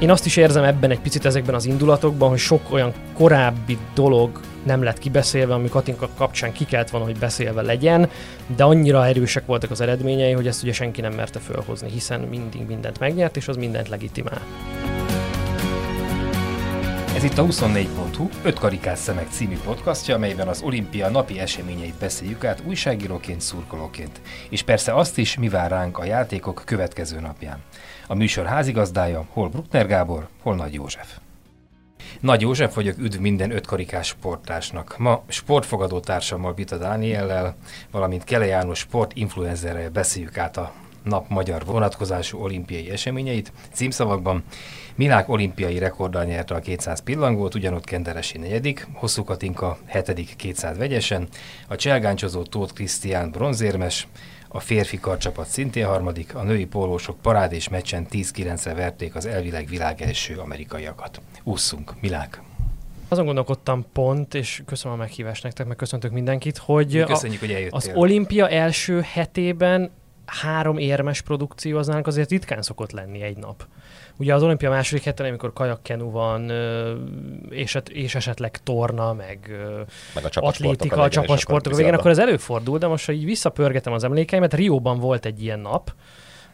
Én azt is érzem ebben egy picit ezekben az indulatokban, hogy sok olyan korábbi dolog nem lett kibeszélve, ami Katinka kapcsán ki kellett volna, hogy beszélve legyen, de annyira erősek voltak az eredményei, hogy ezt ugye senki nem merte fölhozni, hiszen mindig mindent megnyert, és az mindent legitimál. Ez itt a 24.hu 5 karikás szemek című podcastja, amelyben az olimpia napi eseményeit beszéljük át újságíróként, szurkolóként. És persze azt is, mi vár ránk a játékok következő napján. A műsor házigazdája hol Bruckner Gábor, hol Nagy József. Nagy József vagyok, üdv minden ötkarikás sportásnak. Ma sportfogadó társammal, Bita Dániellel, valamint Kele János sportinfluencerrel beszéljük át a nap magyar vonatkozású olimpiai eseményeit. Címszavakban: Milák olimpiai rekorddal nyerte a 200 pillangót, ugyanott Kenderesi negyedik, Hosszú Katinka hetedik 200 vegyesen, a cselgáncsozó Tóth Krisztián bronzérmes, a férfi karcsapat szintén harmadik, a női pólósok parádés meccsen 10-9-re verték az elvileg világelső amerikaiakat. Ússzunk, Milák! Azon gondolkodtam pont, és köszönöm a meghívást nektek, meg köszöntök mindenkit, hogy, hogy eljöttél. Az olimpia első hetében 3 érmes produkció az nálunk azért ritkán szokott lenni egy nap. Ugye az olimpia második heten, amikor kajakkenu van, és esetleg torna, meg a atlétika, a csapatsportok végén, akkor ez előfordul, de most, ha így visszapörgetem az emlékeimet, Rióban volt egy ilyen nap,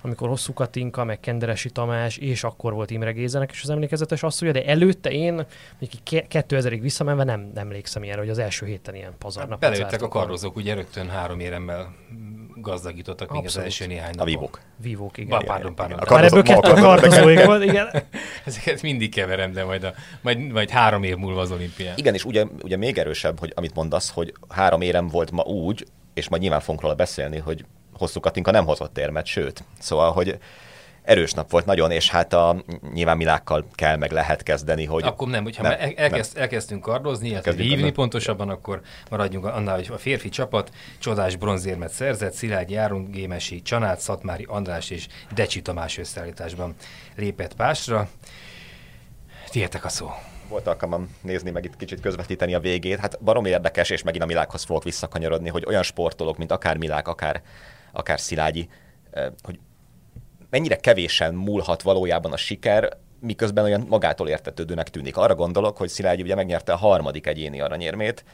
amikor Hosszú Katinka, meg Kenderesi Tamás, és akkor volt Imre Gézenek is az emlékezetes asszúja, de előtte én 2000-ig visszamenve nem emlékszem ilyenre, hogy az első héten ilyen pazarnap. Belejöttek a karrozók, ugye rögtön 3 éremmel gazdagítottak még az első néhány napon. A vívók. Vívók, igen. Már ebből 2 kardozóig volt, igen. Ezeket mindig keverem, de majd 3 év múlva az olimpián. Igen, és ugye még erősebb, hogy amit mondasz, hogy 3 érem volt ma úgy, és majd nyilván fogunk róla beszélni, hogy Hosszú Katinka nem hozott érmet, sőt. Szóval, hogy erős nap volt nagyon, és hát nyilván Milákkal kell, meg lehet kezdeni, hogy... Akkor nem, hogyha nem, elkezdtünk kardozni, hívni pontosabban, akkor maradjunk annál, hogy a férfi csapat csodás bronzérmet szerzett, Szilágyi Áron, Gémesi Csanád, Szatmári András és Decsi Tamás összeállításban lépett pástra. Tiétek a szó. Volt alkalmam nézni, meg itt kicsit közvetíteni a végét. Hát baromi érdekes, és megint a Milákhoz fogok visszakanyarodni, hogy olyan sportolók, mint akár Milák, akár Szilágyi, hogy mennyire kevésen múlhat valójában a siker, miközben olyan magától értetődőnek tűnik. Arra gondolok, hogy Szilágyi ugye megnyerte a 3. egyéni aranyérmét,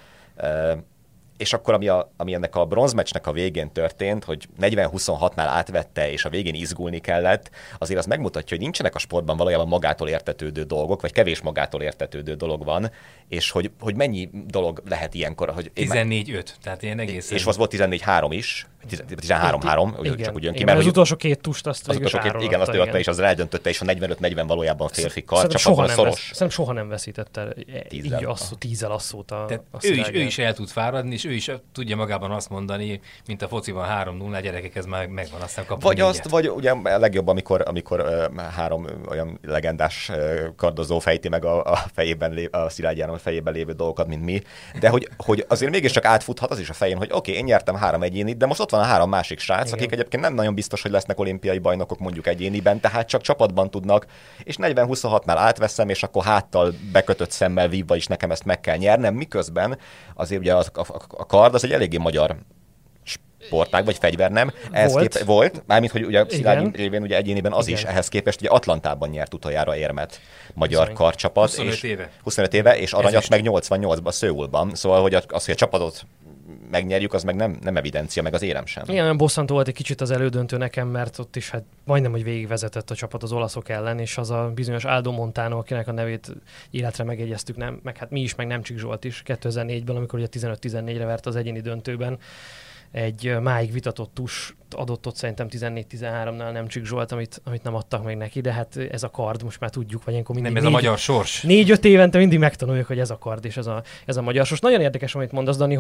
és akkor ami ennek a bronzmeccsnek a végén történt, hogy 40-26-nál átvette, és a végén izgulni kellett, azért az megmutatja, hogy nincsenek a sportban valójában magától értetődő dolgok, vagy kevés magától értetődő dolog van, és hogy mennyi dolog lehet ilyenkor, hogy... 14-5, tehát ilyen egészen... És az volt 14-3 is, 13-3, csak úgy jön ki, mert az utolsó 2 tust azt végül is árulta. Igen, azt ő adta, és az eldöntötte, és a 45-40 valójában férfi karcsapatban szoros. Szerintem soha nem veszített el így tízzel asszót a Szilágyi. Ő is el tud fáradni, és ő is tudja magában azt mondani, mint a fociban 3-0, gyerekek, ez már megvan, aztán kapunk vagy négyet. Vagy ugye a legjobb, amikor 3 olyan legendás kardozó fejti meg a fejében, a Szilágyi Áron fejében lévő dolgokat, mint mi, de hogy azért mégiscsak átfuthat az is a fején, hogy oké, én nyertem 3 egyénit, de most ott van a 3 másik srác, igen, akik egyébként nem nagyon biztos, hogy lesznek olimpiai bajnokok mondjuk egyéniben, tehát csak csapatban tudnak, és 40-26-nál átveszem, és akkor háttal bekötött szemmel vívva is nekem ezt meg kell nyernem, miközben azért ugye a kard az egy eléggé magyar sportág, vagy fegyver, nem? Volt, mármint, hogy ugye Szilágyi révén ugye egyéniben az, igen, is ehhez képest, ugye Atlantában nyert utoljára érmet magyar karcsapat. 25 éve, és aranyat meg 88-ban, Szöulban. Szóval, hogy az, hogy a csapatot megnyerjük, az meg nem evidencia, meg az érem sem. Igen, olyan bosszantó volt egy kicsit az elődöntő nekem, mert ott is hát majdnem, hogy végigvezetett a csapat az olaszok ellen, és az a bizonyos Aldo Montano, akinek a nevét életre megjegyeztük, nem, meg hát mi is, meg Nemcsik Zsolt is 2004-ben, amikor ugye 15-14-re vert az egyéni döntőben, egy máig vitatott tust adott ott szerintem 14-13-nál Nemcsik Zsolt, amit nem adtak meg neki, de hát ez a kard, most már tudjuk, vagy ilyenkor mindig... Nem, ez a magyar sors. 4-5 évente mindig megtanuljuk, hogy ez a kard és ez a magyar sors. Nagyon érdekes, amit mondasz, Dani,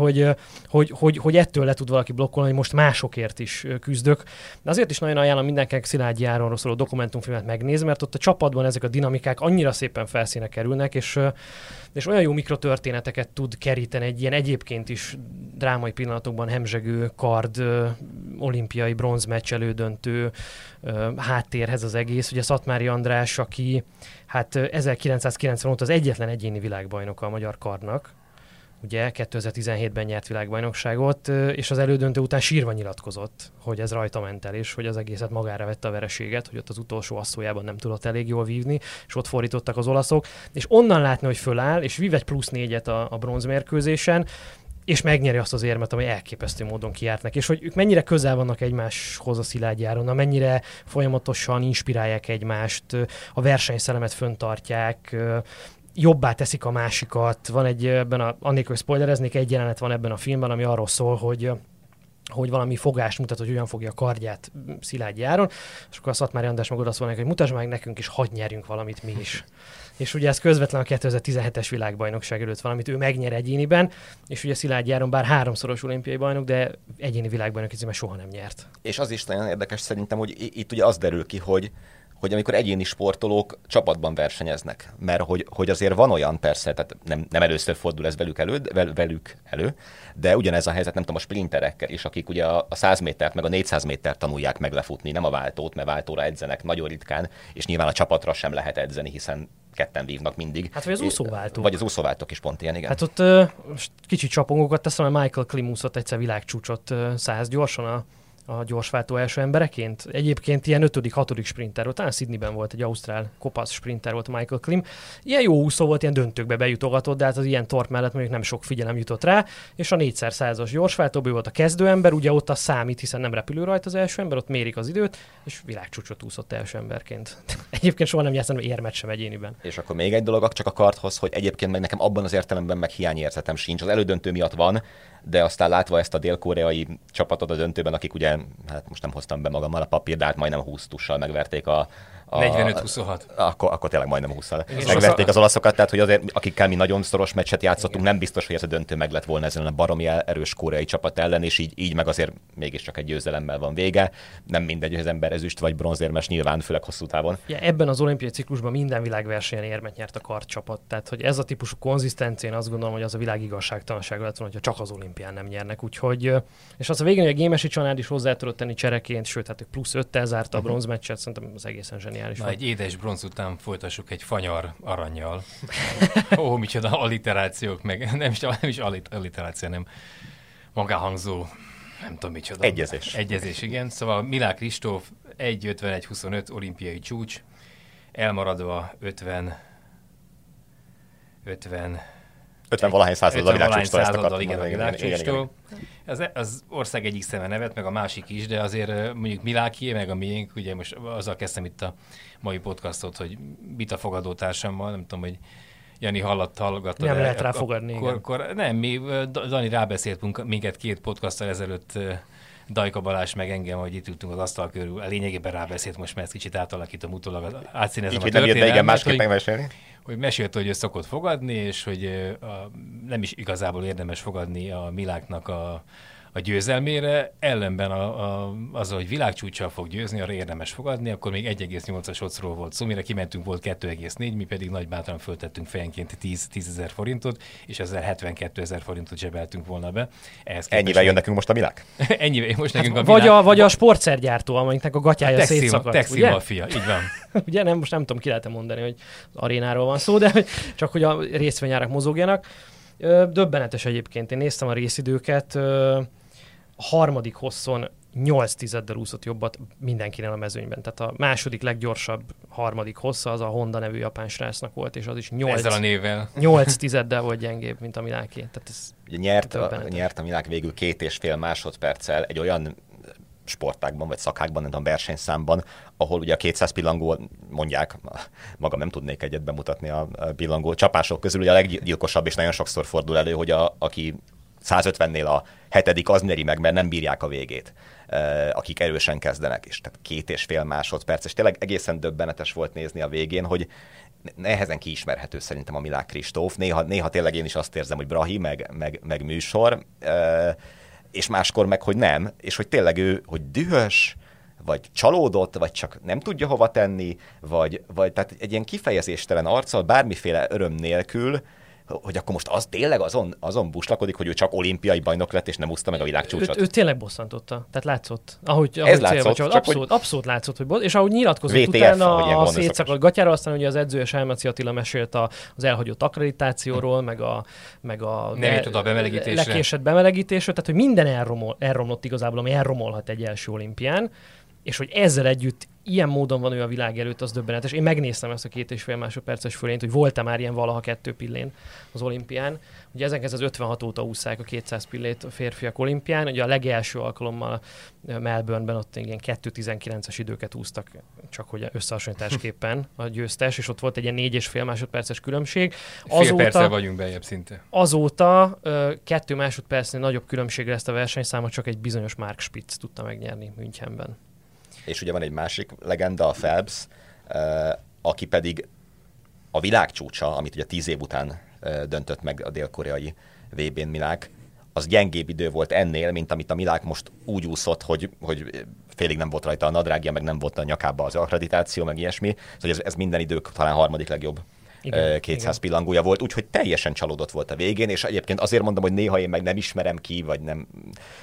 hogy ettől le tud valaki blokkolni, hogy most másokért is küzdök. De azért is nagyon ajánlom mindenkinek Szilágyi Áronról szóló dokumentumfilmet megnézni, mert ott a csapatban ezek a dinamikák annyira szépen felszínre kerülnek, és olyan jó mikrotörténeteket tud keríteni egy ilyen egyébként is drámai pillanatokban hemzsegő kard olimpia bronzmeccs elődöntő háttérhez az egész. Ugye Szatmári András, aki hát 1990 óta az egyetlen egyéni világbajnoka a magyar kardnak, ugye 2017-ben nyert világbajnokságot, és az elődöntő után sírva nyilatkozott, hogy ez rajta ment el, és hogy az egészet magára vette a vereséget, hogy ott az utolsó asszójában nem tudott elég jól vívni, és ott fordítottak az olaszok, és onnan látni, hogy föláll, és vív egy +4-et a bronzmérkőzésen, és megnyeri azt az érmet, ami elképesztő módon kijárt neki, és hogy ők mennyire közel vannak egymáshoz a Szilágyi Áronnal, mennyire folyamatosan inspirálják egymást, a versenyszellemet fönntartják, jobbá teszik a másikat. Van egy ebben annélkül, hogy spoilereznék, egy jelenet van ebben a filmben, ami arról szól, hogy valami fogást mutat, hogy olyan fogja a kardját Szilágyi Áron, és akkor a Szatmári András meg oda szólnak, hogy mutasd meg nekünk is, hadd nyerjünk valamit mi is. És ugye ez közvetlen a 2017-es világbajnokság előtt valamit ő megnyer egyéniben, és ugye Szilágyi Áron bár háromszoros olimpiai bajnok, de egyéni világbajnoki címet soha nem nyert. És az is nagyon érdekes szerintem, hogy itt ugye az derül ki, hogy amikor egyéni sportolók csapatban versenyeznek, mert hogy azért van olyan, persze, tehát nem először fordul ez velük elő, de ugyanez a helyzet, nem tudom, a sprinterekkel is, akik ugye a 100 métert meg a 400 métert tanulják meglefutni, nem a váltót, mert váltóra edzenek nagyon ritkán, és nyilván a csapatra sem lehet edzeni, hiszen ketten vívnak mindig. Hát vagy az úszóváltók. Vagy az úszóváltók is pont ilyen, igen. Hát ott kicsit csapongókat teszem, mert Michael Klim úszott egyszer világcsúcsot 100 gyorsan a gyorsváltó első embereként. Egyébként ilyen 5.-6. sprinter volt, talán Sydneyben volt, egy ausztrál kopasz sprinter volt Michael Klim. Ilyen jó úszó volt, ilyen döntőkbe bejutogatott, de hát az ilyen torp mellett mondjuk nem sok figyelem jutott rá, és a 4x100-as gyorsváltóból ő volt a kezdőember, ugye ott az számít, hiszen nem repülő rajta az első ember, ott mérik az időt, és világcsúcsot úszott első emberként. Egyébként soha nem játszottam érmet sem egyéniben. És akkor még egy dolog, csak a kardhoz, hogy egyébként meg nekem abban az értelemben meg hiányérzetem sincs. Az elődöntő miatt van, de aztán látva ezt a dél-koreai csapatot a döntőben, akik ugye, hát most nem hoztam be magammal a papír, de hát majdnem 20-tussal megverték a 45-26. Akkor tényleg majdnem 20-al. Megverték az olaszokat, tehát hogy azért, akikkel mi nagyon szoros meccset játszottunk, igen, nem biztos, hogy ez a döntő meg lett volna ezen a baromi erős koreai csapat ellen, és így meg azért mégiscsak egy győzelemmel van vége. Nem mindegy, hogy az ember ezüst vagy bronzérmes nyilván, főleg hosszú távon. Ja, ebben az olimpiai ciklusban minden világversenyen érmet nyert a kardcsapat. Tehát, hogy ez a típusú konzisztencián azt gondolom, hogy az a világ igazságtalansága lett volna, hogyha csak az olimpián nem nyernek. Úgyhogy, és azt a végén, hogy a Gémesi Csanád is hozzá tudott tenni csereként, sőt, hát +5-tel zárta a bronzmeccset, szerintem az egészen zseniális. Na, egy édes bronz után folytassuk egy fanyar arannyal. Ó, micsoda alliterációk, meg nem is alliteráció, nem magáhangzó, nem tudom micsoda. Egyezés. Egyezés, igen. Szóval Milák Kristóf 1.51.25 olimpiai csúcs, elmaradva 50-valahány századdal a világcsúcstól. Az ország egyik szeme nevet, meg a másik is, de azért mondjuk Milákié, meg a miénk, ugye most azzal kezdtem itt a mai podcastot, hogy vita fogadótársammal, nem tudom, hogy Jani hallgatta. Nem lehet rá fogadni. Nem, mi Dani rábeszéltünk minket 2 podcasttal ezelőtt, Dajka Balázs meg engem, hogy itt ültünk az asztal körül, a lényegében rábeszélt, most már ezt kicsit átalakítom utólag, átszínezem így, a történelmet, hogy mesélt, hogy ő szokott fogadni, és hogy nem is igazából érdemes fogadni a Miláknak a győzelmére, ellenben azzal, hogy világcsúccsal fog győzni, arra érdemes fogadni, akkor még 1,8-as oddsról volt szó, mire kimentünk, volt 2,4, mi pedig nagybátran föltettünk fejenként 10 000 forintot, és ezzel 72 000 forintot zsebeltünk volna be. Ennyivel jön nekünk most a Milák? Ennyivel most nekünk a Milák. Vagy a sportszergyártó, amiknek a gatyája szétszakadt. Textilmafia, így van. Ugye nem, most nem tudom, ki lehet mondani, hogy az arénáról van szó, de csak hogy a részvényárak mozogjanak. Döbbenetes egyébként, én néztem a részidőket, a harmadik hosszon 8 tizeddel úszott jobbat mindenkinél a mezőnyben. Tehát a második leggyorsabb harmadik hossza az a Honda nevű japán srácnak volt, és az is 8 tizeddel volt gyengébb, mint a Miláké. Tehát ez nyert a Milák végül 2,5 másodperccel egy olyan sportákban, vagy szakákban, nem a versenyszámban, ahol ugye a 200 pillangó, mondják, magam nem tudnék egyet bemutatni a pillangó csapások közül, ugye a leggyilkosabb, és nagyon sokszor fordul elő, hogy aki 150-nél a 7. az nyeri meg, mert nem bírják a végét, akik erősen kezdenek, és tehát 2,5 másodperc, és tényleg egészen döbbenetes volt nézni a végén, hogy nehezen kiismerhető szerintem a Milák Kristóf. Néha tényleg én is azt érzem, hogy brahi, meg műsor, és máskor meg, hogy nem, és hogy tényleg ő, hogy dühös, vagy csalódott, vagy csak nem tudja hova tenni, vagy tehát egy ilyen kifejezéstelen arccal, bármiféle öröm nélkül hogy akkor most az tényleg azon buslakodik, hogy ő csak olimpiai bajnok lett, és nem úszta meg a világcsúcsot. Ő tényleg bosszantotta. Tehát látszott. Ahogy látszott, csak abszolút látszott, hogy és ahogy nyilatkozott utána a szétszakadt gatyára, aztán ugye az edzős Elmaci Attila mesélt az elhagyott akkreditációról, meg a lekésett bemelegítésről, tehát hogy minden elromlott igazából, ami elromolhat egy első olimpián, és hogy ezzel együtt ilyen módon van ő a világ előtt, az döbbenetes. Én megnéztem ezt a 2,5 másodperces fölényt, hogy volt-e már ilyen valaha 2 pillén az olimpián. Ugye ezenhez az 56 óta ússzák a 200 pillét a férfiak olimpián. Ugye a legelső alkalommal Melbourne-ben ott ilyen 2,19-es időket úsztak, csak hogy összehasonlításképpen a győztes, és ott volt egy ilyen 4,5 másodperces különbség. Fél perccel vagyunk beljebb szinte. Azóta 2 másodpercnél nagyobb különbségre ezt a versenyszámot csak egy bizonyos Mark Spitz tudta megnyerni Münchenben. És ugye van egy másik legenda, a Phelps, aki pedig a világcsúcsa, amit ugye 10 év után döntött meg a dél-koreai VB-n Milák, az gyengébb idő volt ennél, mint amit a Milák most úgy úszott, hogy félig nem volt rajta a nadrágja, meg nem volt a nyakába az akkreditáció, meg ilyesmi. Szóval ez minden idők talán harmadik legjobb 200 pillangója volt, úgyhogy teljesen csalódott volt a végén, és egyébként azért mondom, hogy néha én meg nem ismerem ki, vagy nem,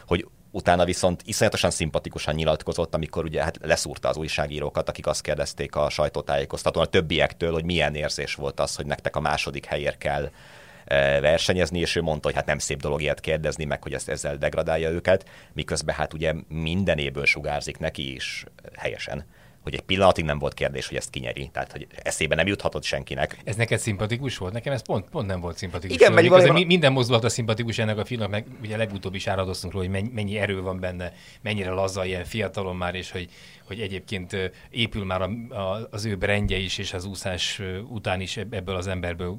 hogy utána viszont iszonyatosan szimpatikusan nyilatkozott, amikor ugye hát leszúrta az újságírókat, akik azt kérdezték a sajtótájékoztatón a többiektől, hogy milyen érzés volt az, hogy nektek a második helyért kell versenyezni, és ő mondta, hogy hát nem szép dolog ilyet kérdezni, meg hogy ezzel degradálja őket, miközben hát ugye mindenéből sugárzik neki is helyesen, hogy egy pillanatig nem volt kérdés, hogy ezt kinyeri. Tehát, hogy eszébe nem juthatott senkinek. Ez neked szimpatikus volt? Nekem ez pont nem volt szimpatikus. Igen, mert valójában... minden mozdulata szimpatikus ennek a filmnek, meg ugye legutóbb is áradoztunk róla, hogy mennyi erő van benne, mennyire laza ilyen fiatalon már, és hogy egyébként épül már az ő brendje is, és az úszás után is ebből az emberből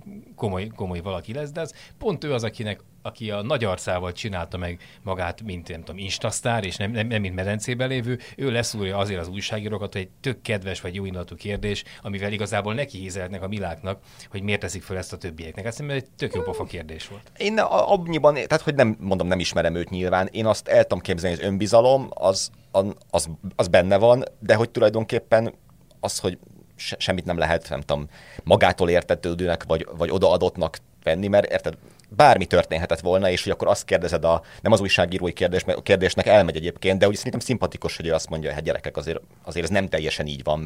komoly valaki lesz, de az pont ő az, aki a nagy arcával csinálta meg magát, mint nem tudom, instasztár, és nem mint medencében lévő, ő leszúrja azért az újságírókat, hogy egy tök kedves vagy jó indulatú kérdés, amivel igazából neki hízeltnek a Miláknak, hogy miért teszik fel ezt a többieknek. Azt hiszem, ez egy tök jó pofa kérdés volt. Én abnyiban, tehát hogy nem mondom, nem ismerem őt nyilván, én azt el tudom képzelni, az önbizalom, az benne van, de hogy tulajdonképpen az, hogy semmit nem lehet, nem tudom, magától értetődőnek, vagy odaadottnak venni, mert érted, bármi történhetett volna, és hogy akkor azt kérdezed, nem az újságírói kérdés, mert a kérdésnek elmegy egyébként, de úgy szerintem szimpatikus, hogy ő azt mondja, hogy gyerekek, azért ez nem teljesen így van,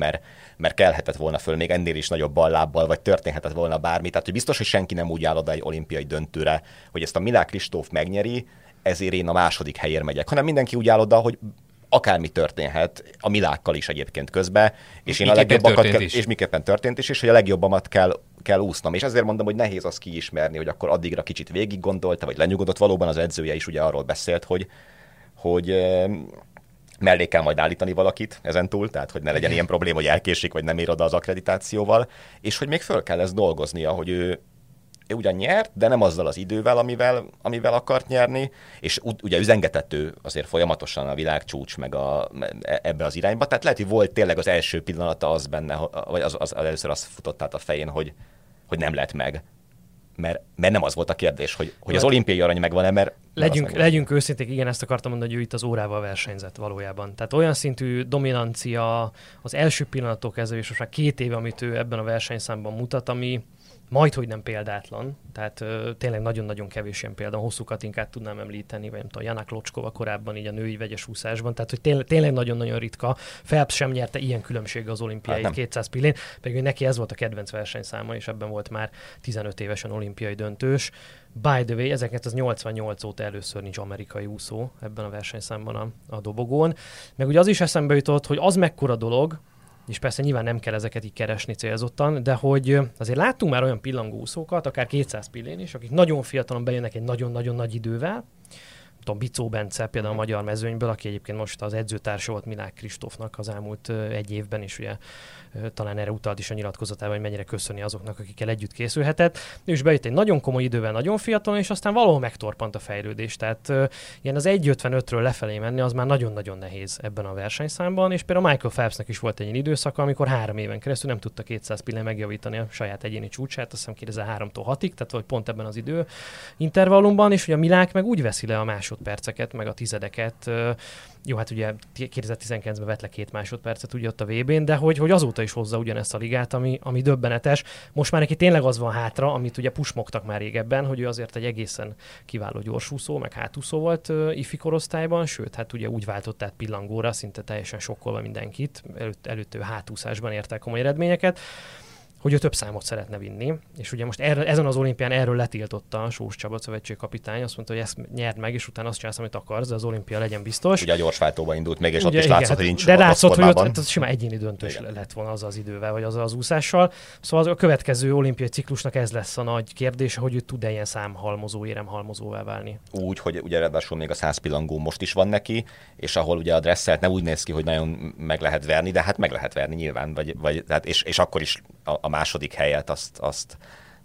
mert kellhetett volna föl még ennél is nagyobb ballábbal, vagy történhetett volna bármi. Tehát hogy biztos, hogy senki nem úgy áll oda egy olimpiai döntőre, hogy ezt a Milák Kristóf megnyeri, ezért én a második helyért megyek, hanem mindenki úgy áll oda, hogy akármi történhet, a Milákkal is egyébként közben, és én a legjobbakat és miképpen történt is, és hogy a legjobbamat kell úsznom. És ezért mondom, hogy nehéz azt kiismerni, hogy akkor addigra kicsit végig gondolta, vagy lenyugodott. Valóban az edzője is ugye arról beszélt, hogy mellé kell majd állítani valakit ezentúl, tehát hogy ne legyen ilyen probléma, hogy elkésik, vagy nem ér oda az akkreditációval, és hogy még föl kell ezt dolgoznia, hogy ő ugyan nyert, de nem azzal az idővel, amivel akart nyerni, és ugye üzengetető azért folyamatosan a világcsúcs meg ebbe az irányba, tehát lehet, hogy volt tényleg az első pillanata az benne, vagy először az futott át a fején, hogy nem lett meg. Mert nem az volt a kérdés, hogy az olimpiai arany megvan-e, mert... Legyünk őszinték, igen, ezt akartam mondani, hogy ő itt az órával versenyzett valójában. Tehát olyan szintű dominancia az első pillanattól kezdve, és most már 2 éve, amit ő ebben a versenyszámban mutat, ami majdhogy nem példátlan, tehát tényleg nagyon-nagyon kevés ilyen példa. Hosszú Katinkát tudnám említeni, vagy nem tudom, Janák Locskova korábban így a női vegyes úszásban, tehát hogy tényleg nagyon-nagyon ritka. Phelps sem nyerte ilyen különbséggel az olimpiai 200 pillén, pedig neki ez volt a kedvenc versenyszáma, és ebben volt már 15 évesen olimpiai döntős. By the way, 1988 óta először nincs amerikai úszó ebben a versenyszámban a dobogón. Meg ugye az is eszembe jutott, hogy az mekkora dolog, és persze nyilván nem kell ezeket így keresni célzottan, de hogy azért láttunk már olyan pillangóúszókat, akár 200 pillén is, akik nagyon fiatalon bejönnek egy nagyon-nagyon nagy idővel. Bicó Bence például a magyar mezőnyből, aki egyébként most az edzőtársa volt Milák Kristófnak az elmúlt 1 évben, és ugye talán erre utalt is a nyilatkozatában, hogy mennyire köszöni azoknak, akikkel együtt készülhetett. Ő is bejött egy nagyon komoly idővel, nagyon fiatalon, és aztán valahol megtorpant a fejlődés. Tehát ilyen az 1.55-ről lefelé menni, az már nagyon-nagyon nehéz ebben a versenyszámban, és például Michael Phelpsnek is volt egy időszaka, amikor 3 éven keresztül nem tudta 200 pillén megjavítani a saját egyéni csúcsát, azt hiszem 2003-tól 6-ig, tehát pont ebben az idő intervallumban, és ugye a Milák meg úgy veszi le a másod másodperceket, meg a tizedeket. Jó, hát ugye 2019-ben vett le 2 másodpercet, ugye ott a VB-n, de hogy azóta is hozza ugyanezt a ligát, ami döbbenetes. Most már neki tényleg az van hátra, amit ugye pusmogtak már régebben, hogy ő azért egy egészen kiváló gyorsúszó, meg hátúszó volt ifi korosztályban, sőt, hát ugye úgy váltott át pillangóra, szinte teljesen sokkolva mindenkit, előtt ő hátúszásban érte komoly eredményeket, hogy ő több számot szeretne vinni, és ugye most ezen az olimpián erről letiltotta Sós Csaba szövetségkapitány, azt mondta, hogy ezt nyerd meg, és utána azt csinálsz, amit akarsz, de az olimpia legyen biztos. Ugye a gyorsváltóba indult meg, és ugye, ott is látszott, hogy nincs. De látszott, hogy ott ez sima egyéni döntős lett volna az az idővel, vagy az az úszással. Szóval a következő olimpiai ciklusnak ez lesz a nagy kérdése, hogy ő tud-e ilyen számhalmozó, éremhalmozóvá válni. Úgy, hogy ugye ráadásul még a 100 pillangó most is van neki, és ahol ugye a dresszelt nem úgy néz ki, hogy nagyon meg lehet verni, de hát meg lehet verni nyilván, vagy tehát és akkor is a második helyet, azt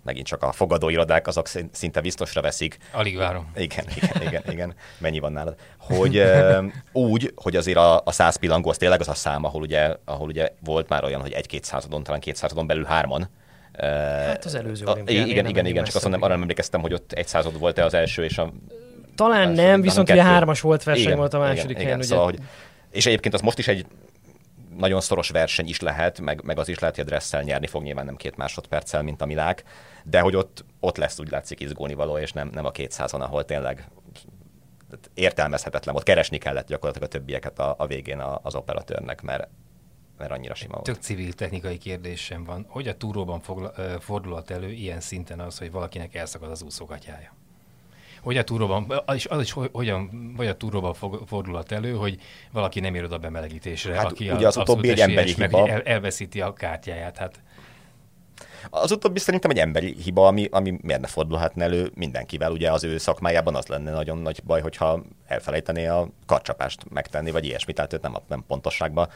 megint csak a fogadóirodák, azok szinte biztosra veszik. Alig várom. Igen. Mennyi van nálad? Hogy úgy, hogy azért a 100 pillangó az tényleg az a szám, ahol ugye volt már olyan, hogy 1-200-on, talán 200-on belül 3-an. Hát az előző olimpián. Igen, csak azt mondom, arra nem emlékeztem, hogy ott 100 volt-e az első, és a... Talán nem, viszont ugye 3-as volt verseny, volt a második helyen. Szóval, hogy... És egyébként az most is egy nagyon szoros verseny is lehet, meg az is lehet, hogy a dresszel nyerni fog, nyilván nem 2 másodperccel, mint a Milák, de hogy ott lesz úgy látszik izgulni való, és nem a 200-on, ahol tényleg értelmezhetetlen volt. Keresni kellett gyakorlatilag a többieket a végén az operatőrnek, mert annyira sima volt. Tök civil technikai kérdés sem van. Hogy a túróban fordulhat elő ilyen szinten az, hogy valakinek elszakad az úszógatyája? Hogy a túróban, fordulhat elő, hogy valaki nem ér oda bemelegítésre, hát aki ugye az utóbbi egy emberi hiba. Elveszíti a kártyáját. Hát. Az utóbbi szerintem egy emberi hiba, ami miért ne fordulhatna elő mindenkivel. Ugye az ő szakmájában az lenne nagyon nagy baj, hogyha elfelejtené a karcsapást megtenni, vagy ilyesmit. Tehát őt nem pontosságban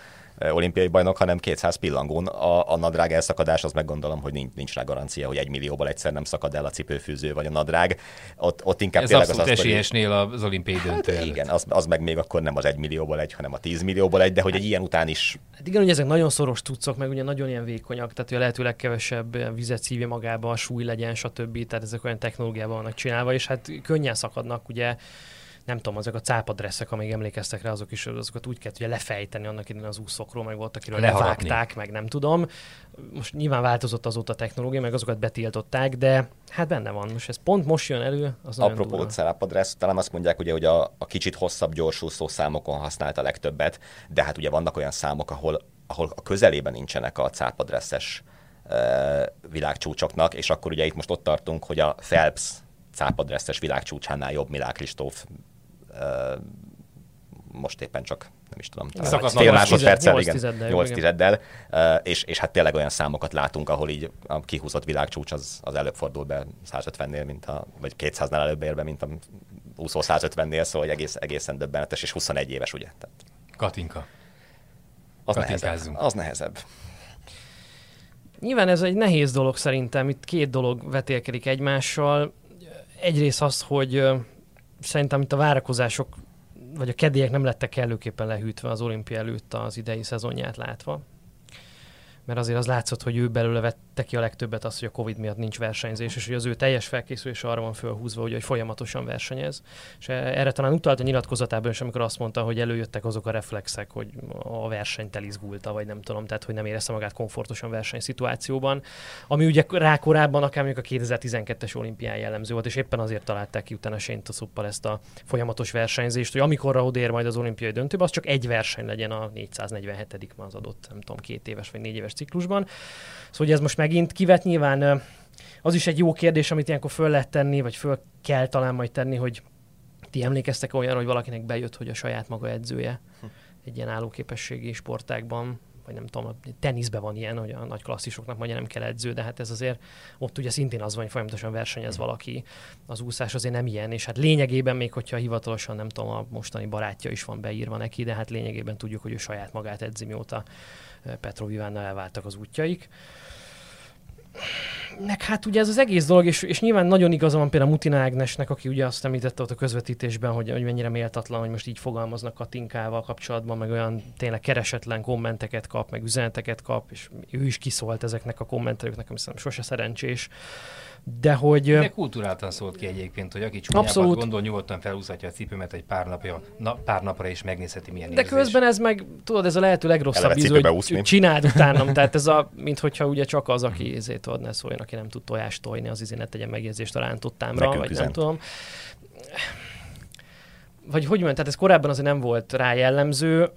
olimpiai bajnok, hanem 200 pillangón. A nadrág elszakadás, az meg gondolom, hogy nincs rá garancia, hogy 1 millióból egyszer nem szakad el a cipőfűző vagy a nadrág. Ott inkább ez tényleg az esélyesnél az olimpiai döntő. Hát igen, az meg még akkor nem az 1 millióból 1, hanem a 10 millióból 1, de hogy egy ilyen után is. Hát igen, ugye ezek nagyon szoros cuccok, meg ugye nagyon ilyen vékonyak, tehát a lehető legkevesebb vizet szívja magába, a súly legyen, stb. Tehát ezek olyan technológiában vannak csinálva, és hát könnyen szakadnak, ugye. Nem tudom, azok a cápadresszek, amíg emlékeztek rá, azokat úgy kellett ugye lefejteni annak idején az úszokról, meg volt, akiről levágták, meg nem tudom. Most nyilván változott azóta a technológia, meg azokat betiltották, de hát benne van. Most ez pont most jön elő. Apropó cápadressz, talán azt mondják ugye, hogy a kicsit hosszabb gyorsúszó számokon használta a legtöbbet, de hát ugye vannak olyan számok, ahol a közelében nincsenek a cápadresszes világcsúcsoknak, és akkor ugye itt most ott tartunk, hogy a Phelps cápadresszes világcsúcsánál jobb Milák Kristóf most éppen csak, nem is tudom, talán 8 másodperccel, igen, 8 tizeddel, és hát tényleg olyan számokat látunk, ahol így a kihúzott világcsúcs az előbb fordul be 150-nél, vagy 200-nál előbb ér be, mint a úszó 150-nél, szóval egészen döbbenetes, és 21 éves, ugye? Tehát... Katinka. Az nehezebb. Nyilván ez egy nehéz dolog szerintem, itt 2 dolog vetélkedik egymással. Egyrészt az, hogy szerintem itt a várakozások, vagy a kedélyek nem lettek kellőképpen lehűtve az olimpia előtt az idei szezonját látva. Mert azért az látszott, hogy ő belőle vette ki a legtöbbet az, hogy a Covid miatt nincs versenyzés, és hogy az ő teljes felkészülés arra van fölhúzva, hogy folyamatosan versenyez. És erre talán utalt a nyilatkozatában is, amikor azt mondta, hogy előjöttek azok a reflexek, hogy a versenyt elizgulta, vagy nem tudom, tehát hogy nem érezte magát komfortosan versenyszituációban. Ami ugye rá korábban akár mondjuk a 2012-es olimpián jellemző volt, és éppen azért találták ki utána Sénytaszuppal ezt a folyamatos versenyzést, hogy amikorra odér majd az olimpiai döntőbe, az csak egy verseny legyen a 447. már az adott, nem tudom, 2 éves vagy 4 éves ciklusban. Szóval ugye ez most megint kivet, nyilván az is egy jó kérdés, amit ilyenkor föl lehet tenni, vagy föl kell talán majd tenni, hogy ti emlékeztek olyanra, hogy valakinek bejött, hogy a saját maga edzője egy ilyen állóképességi sportákban, vagy nem tudom, teniszben van ilyen, hogy a nagy klasszisoknak mondja nem kell edző, de hát ez azért ott ugye szintén az van, hogy folyamatosan versenyez valaki. Az úszás azért nem ilyen, és hát lényegében még, hogyha hivatalosan nem tudom, a mostani barátja is van beírva neki, de hát lényegében tudjuk, hogy ő saját magát edzi, mióta Petrov Ivánnal elváltak az útjaik. Meg hát ugye ez az egész dolog, és nyilván nagyon igaza van például Mutina Ágnesnek, aki ugye azt említette ott a közvetítésben, hogy mennyire méltatlan, hogy most így fogalmaznak Katinkával kapcsolatban, meg olyan tényleg keresetlen kommenteket kap, meg üzeneteket kap, és ő is kiszólt ezeknek a kommentelőknek, ami szerintem sose szerencsés. de hogy... De kulturáltan szólt ki egyébként, hogy aki csúnyábbat gondol, nyugodtan felhúzhatja a cipőmet egy pár napra, és megnézheti, milyen érzés. De közben ez meg, tudod, ez a lehető legrosszabb íz, hogy csináld utánam. Tehát ez a, minthogyha ugye csak az, aki ezért adná szóljon, aki nem tud tojást tojni, az izé ne tegyen megjegyzést a rántottámra, vagy nem tudom. Vagy hogy mondjam, tehát ez korábban azért nem volt rá jellemző.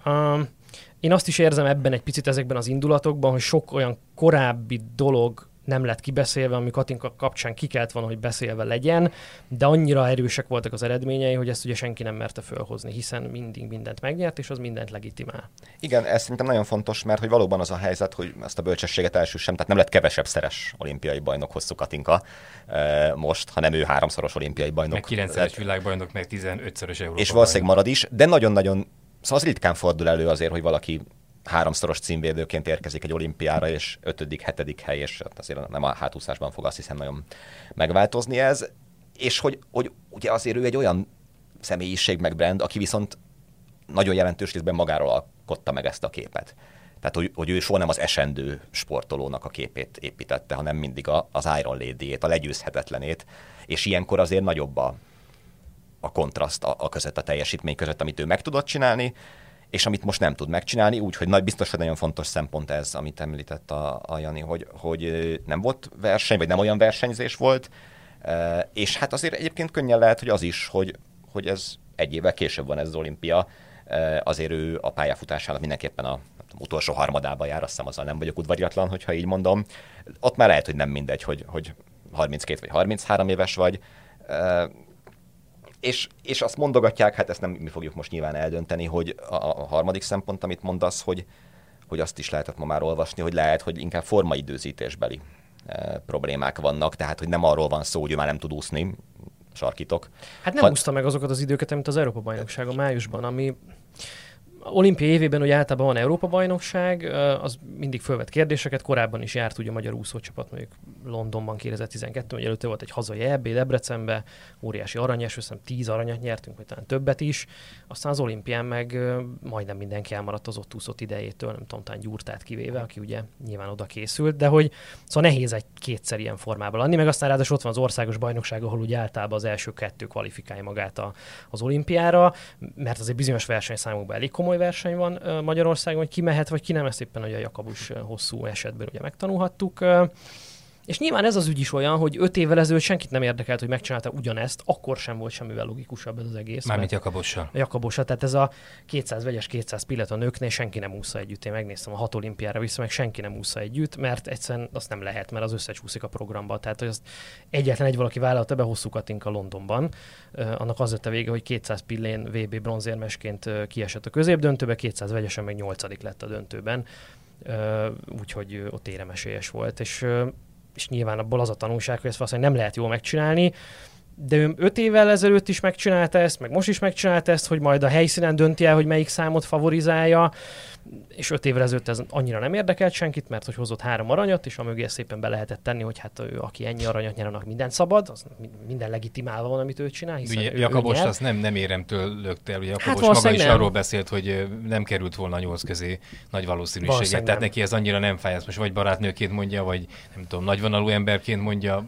Én azt is érzem ebben egy picit ezekben az indulatokban, hogy sok olyan korábbi dolog nem lett kibeszélve, ami Katinka kapcsán ki kellett volna, hogy beszélve legyen, de annyira erősek voltak az eredményei, hogy ezt ugye senki nem merte fölhozni, hiszen mindig mindent megnyert, és az mindent legitimál. Igen, ez szerintem nagyon fontos, mert hogy valóban az a helyzet, hogy ezt a bölcsességet elsősem, tehát nem lett kevesebb szeres olimpiai bajnok Hosszú Katinka most, hanem ő háromszoros olimpiai bajnok. Meg 9-szeres világbajnok, meg 15-szörös Európa. És valószínűleg marad is, de nagyon-nagyon, szóval az ritkán fordul elő azért, hogy valaki háromszoros címvédőként érkezik egy olimpiára, és 5.-7. hely, és azért nem a hátúszásban fog, azt hiszem, nagyon megváltozni ez. És hogy ugye azért ő egy olyan személyiség meg brand, aki viszont nagyon jelentős részben magáról alkotta meg ezt a képet. Tehát, hogy ő soha nem az esendő sportolónak a képét építette, hanem mindig az Iron Lady-ét, a legyőzhetetlenét, és ilyenkor azért nagyobb a kontraszt a között, a teljesítmény között, amit ő meg tudott csinálni, és amit most nem tud megcsinálni, úgyhogy biztos, hogy nagyon fontos szempont ez, amit említett a Jani, hogy nem volt verseny, vagy nem olyan versenyzés volt, és hát azért egyébként könnyen lehet, hogy az is, hogy ez egy évvel később van ez az olimpia, azért ő a pályafutásának mindenképpen a utolsó harmadában jár, azt hiszem, azzal nem vagyok udvariatlan, hogyha így mondom. Ott már lehet, hogy nem mindegy, hogy 32 vagy 33 éves vagy, és azt mondogatják, hát ezt nem mi fogjuk most nyilván eldönteni, hogy a harmadik szempont, amit mondasz, hogy azt is lehetett ma már olvasni, hogy lehet, hogy inkább formaidőzítésbeli problémák vannak, tehát hogy nem arról van szó, hogy ő már nem tud úszni, sarkítok. Hát nem úszta meg azokat az időket, amit az Európa-bajnokságon májusban, ami olimpiai évében ugye általában van Európa-bajnokság, az mindig fölvet kérdéseket, korábban is járt ugye a magyar úszócsapat, mondjuk Londonban 2012-ben, ugye előtte volt egy hazai EB Debrecenbe, óriási aranyes, összem 10 aranyat nyertünk, vagy talán többet is, aztán az olimpián meg majdnem mindenki elmaradt az ott úszott idejétől, nem tudom, talán Gyurtát kivéve, aki ugye nyilván oda készült, de hogy szóval nehéz egy kétszer ilyen formában lenni, meg aztán ráadásul ott van az országos bajnokság, ahol ugye általában az első kettő kvalifikálja magát az olimpiára, mert azért bizonyos versenyszámokban elég komoly verseny van Magyarországon, hogy ki mehet, vagy ki nem, ezt éppen ugye a Jakabos Hosszú esetben ugye megtanulhattuk. És nyilván ez az ügy is olyan, hogy 5 évvel ezelőtt senkit nem érdekelt, hogy megcsinálta ugyanezt, akkor sem volt semmivel logikusabb ez az egész. Mármint Jakabossal. Jakabossal, tehát ez a 200 vegyes, 200 pillet a nőknél senki nem ússza együtt. Én megnéztem a 6 olimpiára vissza, meg senki nem ússza együtt, mert egyszerűen azt nem lehet, mert az összecsúszik a programba. Tehát, hogy azt egyetlen egy valaki vállalta be, Hosszú Katinka Londonban. Annak az lett a vége, hogy 200 pillén VB bronzérmesként kiesett a középdöntőbe, 200 vegyesen meg 8. lett a döntőben. Úgyhogy ott éremesélyes volt. És nyilván abból az a tanulság, hogy ezt valószínűleg nem lehet jól megcsinálni, de ő 5 évvel ezelőtt is megcsinálta ezt, meg most is megcsinálta ezt, hogy majd a helyszínen dönti el, hogy melyik számot favorizálja, és 5 évvel ezelőtt ez annyira nem érdekelt senkit, mert hogy hozott 3 aranyat, és amögé szépen be lehetett tenni, hogy hát ő, aki ennyi aranyat nyer, annak minden szabad, az minden legitimálva van, amit ő csinál, hiszen ugye, ő Jakabos azt nem éremtől lökte el, ugye Jakabos maga is arról beszélt, hogy nem került volna 8 közé nagy valószínűséggel, tehát neki ez annyira nem fáj, most vagy barátnőként mondja, vagy nem tudom, nagyvonalú emberként mondja.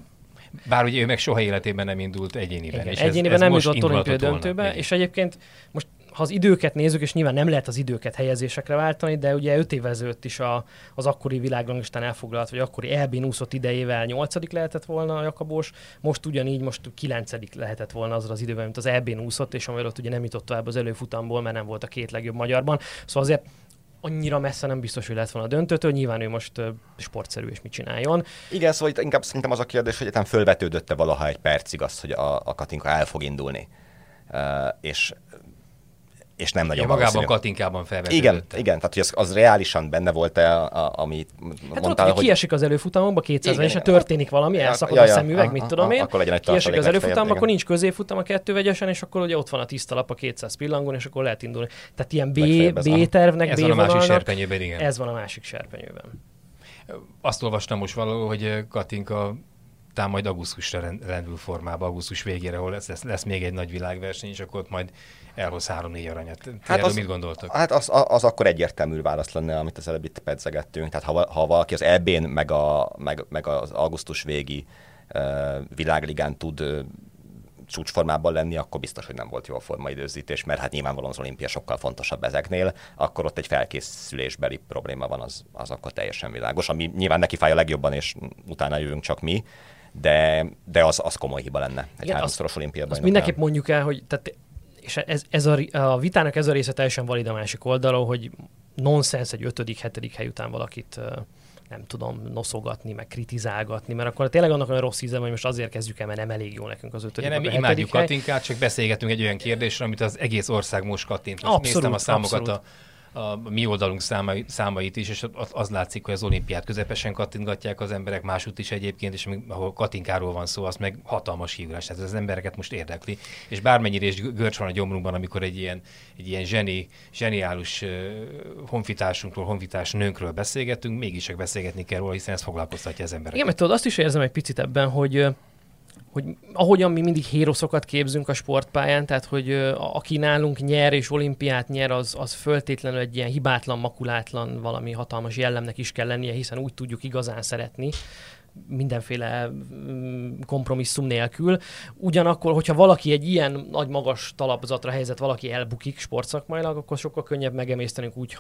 Bár ugye ő meg soha életében nem indult egyéniben. Igen, és egyéniben nem jutott olimpiai döntőbe, igen. És egyébként most, ha az időket nézzük, és nyilván nem lehet az időket helyezésekre váltani, de ugye 5 évvel ezelőtt is az akkori világranglistán elfoglalt, vagy akkori EB-n úszott idejével 8. lehetett volna a Jakabos, most ugyanígy, most 9. lehetett volna azzal az időben, mint az EB-n úszott, és amiről ugye nem jutott tovább az előfutamból, mert nem volt a 2 legjobb magyarban. Szóval azért annyira messze nem biztos, hogy lett volna a döntőtől, nyilván ő most sportszerű és mit csináljon. Igen, szóval inkább szerintem az a kérdés, hogy egyáltalán fölvetődött-e valaha egy percig az, hogy a Katinka el fog indulni. És nem nagyon valószínű. Magában Katinkában felvetődött. Igen, tehát hogy az reálisan benne volt-e, amit mondtál, ott, hogy kiesik az előfutamomba 200-ben, és ha történik valami, elszakad a szemüveg, mit tudom én, kiesik az előfutamban, akkor nincs középfutam a 2 vegyesen, és akkor ugye ott van a tiszta lap a 200 pillangon, és akkor lehet indulni. Tehát ilyen B-tervnek, B vonalnak. Ez van a másik serpenyőben. Azt olvastam most valahol, hogy Katinka talán majd augusztusra rendül formába, augusztus végére, ahol lesz még egy nagy világverseny, és akkor ott majd elhoz 3-4 aranyat. Erről mit gondoltok? Hát az akkor egyértelmű válasz lenne, amit az előbb itt pedzegettünk. Tehát ha valaki az EB-n, meg az augusztus végi világligán tud csúcsformában lenni, akkor biztos, hogy nem volt jó a formaidőzítés, mert hát nyilvánvalóan az olimpia sokkal fontosabb ezeknél, akkor ott egy felkészülésbeli probléma van, az akkor teljesen világos, ami nyilván neki fáj a legjobban, és utána jövünk csak mi, de az komoly hiba lenne egy háromszoros olimpia bajnoknál. Mindenképp mondjuk el, hogy tehát, és ez a vitának ez a része teljesen valid a másik oldalon, hogy nonsens egy 5.-7. hely után valakit nem tudom, noszogatni, meg kritizálgatni, mert akkor tényleg annak olyan rossz ízem, hogy most azért kezdjük el, mert nem elég jó nekünk az 5. Nem imádjuk Katinkát, csak beszélgetünk egy olyan kérdésről, amit az egész ország most kattint. Most néztem a számokat, a mi oldalunk számait is, és az látszik, hogy az olimpiát közepesen kattintgatják az emberek, másút is egyébként, és ahol Katinkáról van szó, az meg hatalmas hívás. Tehát az embereket most érdekli, és bármennyire is görcs van a gyomrunkban, amikor egy ilyen zseniális honfitársunkról, honfitársnőnkről beszélgetünk, mégis csak beszélgetni kell róla, hiszen ez foglalkoztatja az embereket. Igen, mert tudod, azt is érzem egy picit ebben, hogy ahogyan mi mindig héroszokat képzünk a sportpályán, tehát hogy aki nálunk nyer és olimpiát nyer, az föltétlenül egy ilyen hibátlan, makulátlan, valami hatalmas jellemnek is kell lennie, hiszen úgy tudjuk igazán szeretni, mindenféle kompromisszum nélkül. Ugyanakkor, hogyha valaki egy ilyen nagy magas talapzatra helyezett, valaki elbukik sportszakmailag, akkor sokkal könnyebb megemésztenünk úgy,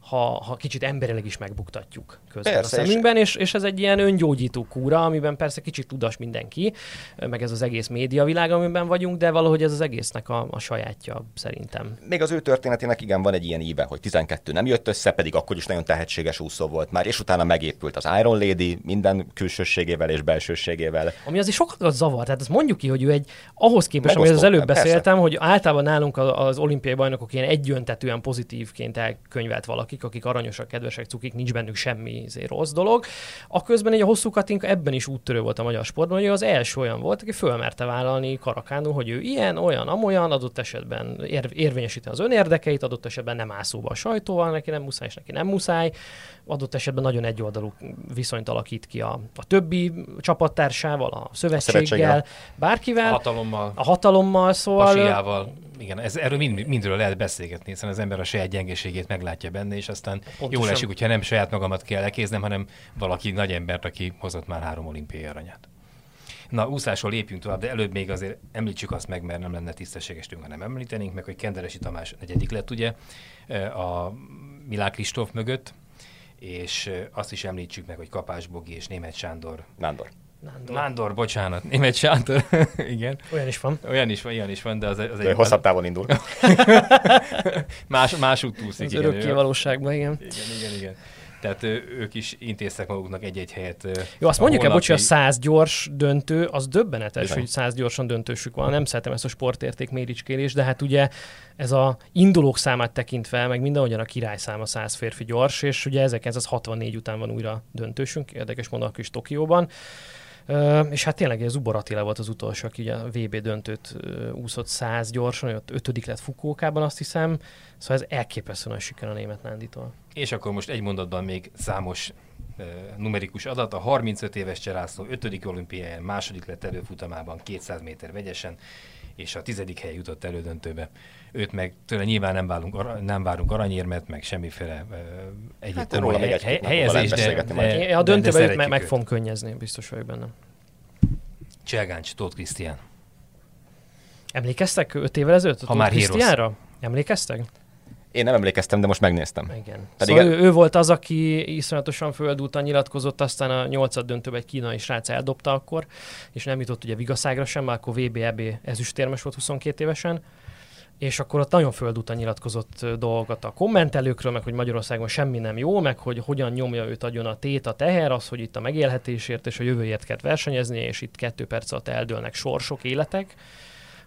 ha kicsit emberileg is megbuktatjuk közben persze, a szemünkben, és ez egy ilyen öngyógyító kúra, amiben persze kicsit tudas mindenki, meg ez az egész médiavilág, amiben vagyunk, de valahogy ez az egésznek a sajátja szerintem. Még az ő történetének igen van egy ilyen íve, hogy 12 nem jött össze, pedig akkor is nagyon tehetséges úszó volt már, és utána megépült az Iron Lady, minden külsőségével és belsőségével. Ami azért sokat zavar, tehát azt mondjuk ki, hogy ő ahhoz képest, amiről az előbb beszéltem, hogy általában nálunk az olimpiai bajnokok ilyen egyöntetűen pozitívként elkönyvelt valakik, akik aranyosak, kedvesek, cukik, nincs bennük semmi rossz dolog. A közben egy a Hosszú Katinka ebben is úttörő volt a magyar sportban, hogy ő az első olyan volt, aki fölmerte vállalni karakánul, hogy ő ilyen, olyan, amolyan, adott esetben érvényesíti az önérdekeit, adott esetben nem áll szóba a sajtóval, neki nem muszáj, és neki nem muszáj, adott esetben nagyon egyoldalú viszonyt alakít ki a többi csapattársával, a szövetséggel, bárkivel. A hatalommal, szóval... A siával. Igen, erről mindről lehet beszélgetni, hiszen az ember a saját gyengeségét meglátja benne, és aztán jól esik, hogyha nem saját magamat kell lekéznem, hanem valaki nagy embert, aki hozott már 3 olimpiai aranyát. Na, úszásról lépjünk tovább, de előbb még azért említsük azt meg, mert nem lenne tisztességes tőlünk, ha nem említenénk meg, hogy Kenderesi Tamás 4. lett ugye a Milák Kristóf mögött, és azt is említsük meg, hogy Kapás Bogi és Németh Sándor. Nándor, bocsánat. Németh Sándor, igen. Olyan is van, de az egy... Hosszabb távon indul. más út túlszik. Az örökké valóságban, igen. Tehát ők is intéztek maguknak egy-egy helyet. Jó, azt mondjuk a 100 gyors döntő, az döbbenetes, igen. Hogy 100 gyorsan döntősük van. Nem szeretem ezt a sportérték méricskélést, de hát ugye ez a indulók számát tekintve, meg mindenhogyan a királyszáma 100 férfi gyors, és ugye 1964 után van újra döntősünk, érdekes mondanak is Tokióban. És hát tényleg Zubor Attila volt az utolsó, aki ugye a VB döntőt úszott 100 gyorsan, ott 5. lett Fukuokában, azt hiszem. Szóval ez elképesztő nagy siker a német Nánditól. És akkor most egy mondatban még számos numerikus adat. A 35 éves Cserászló 5. olimpiáján 2. lett előfutamában 200 méter vegyesen, és a 10. hely jutott elődöntőbe. Őt meg tőle nyilván nem várunk aranyérmet, meg semmiféle helyezés, de a döntőben őt meg fogom könnyezni, biztos vagyok benne. Cselgáncs, Tóth Krisztián. Emlékeztek 5 évvel ezelőtt a Tóth Krisztiánra? Emlékeztek? Én nem emlékeztem, de most megnéztem. Igen. Szóval ő volt az, aki iszonyatosan földúltan nyilatkozott, aztán a 8. döntőben egy kínai srác eldobta akkor, és nem jutott ugye vigaszágra sem, már akkor VB-EB ezüstérmes volt 22 évesen, és akkor ott nagyon földúltan nyilatkozott dolgot a kommentelőkről, meg hogy Magyarországon semmi nem jó, meg hogy hogyan nyomja őt agyon a tét, a teher, az, hogy itt a megélhetésért és a jövőért kell versenyezni, és itt 2 perc alatt eldőlnek sorsok, életek,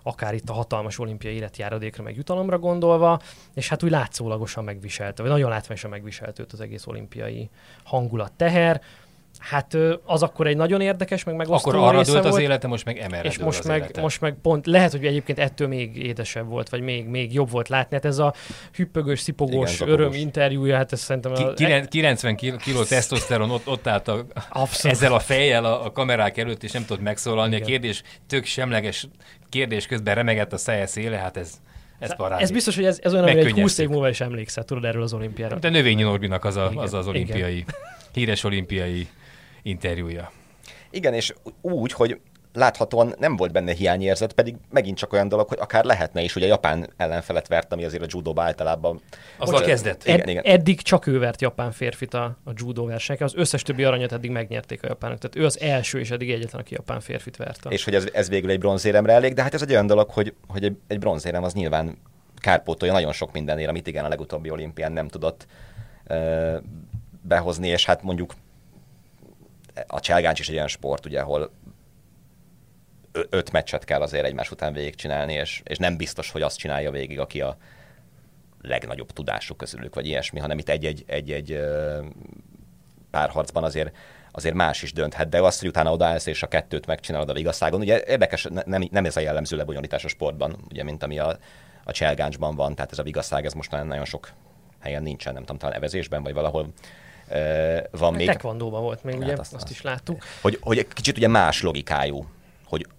akár itt a hatalmas olimpiai életjáradékra, meg jutalomra gondolva, és hát úgy látszólagosan megviselte, vagy nagyon látványosan megviselte őt az egész olimpiai hangulat teher. Hát az akkor egy nagyon érdekes, meg megosztó része volt. Akkor arra dőlt az élete, most meg emelre dőlt az élete. Most meg pont, lehet, hogy egyébként ettől még édesebb volt, vagy még jobb volt látni. Hát ez a hüppögős, szipogós öröm interjúja, hát ez szerintem... 90 kiló tesztoszteron ott állt ezzel a fejjel a kamerák előtt, és nem tudott megszólalni. Igen. A kérdés, tök semleges kérdés közben remegett a szája széle, hát ez... Ez biztos, hogy ez olyan, amire egy 20 év múlva is emlékszel, tudod, erről az olimpiára. De Növényi Norbinak az olimpiai, híres olimpiai interjúja. Igen, és úgy, hogy láthatóan nem volt benne hiányérzet, pedig megint csak olyan dolog, hogy akár lehetne is, ugye Japán ellenfelet vert, ami azért a judóba általában... Azzal kezdett. Igen. Eddig csak ő vert japán férfit a judó versenyeken, az összes többi aranyat eddig megnyerték a japánok, tehát ő az első és eddig egyetlen, aki japán férfit verte. És hogy ez végül egy bronzéremre elég, de hát ez egy olyan dolog, hogy egy bronzérem az nyilván kárpótolja nagyon sok mindenért, amit igen a legutóbbi olimpián nem tudott behozni, és hát mondjuk a cselgáncs is egy olyan sport, ugye, ahol 5 meccset kell azért egymás után végigcsinálni, és nem biztos, hogy azt csinálja végig, aki a legnagyobb tudásuk közülük, vagy ilyesmi, hanem itt egy párharcban azért más is dönthet, de azt, hogy utána odaállsz és a kettőt megcsinálod a vigaszágon, ugye érdekes, nem ez a jellemző lebonyolítás a sportban, ugye, mint ami a cselgáncsban van, tehát ez a vigaszág, ez most nagyon sok helyen nincsen, nem tudom, talán evezésben, vagy valahol van még. Tekvandóban volt még, ugye, hát azt is láttuk. Hogy kicsit ugye más logikájú,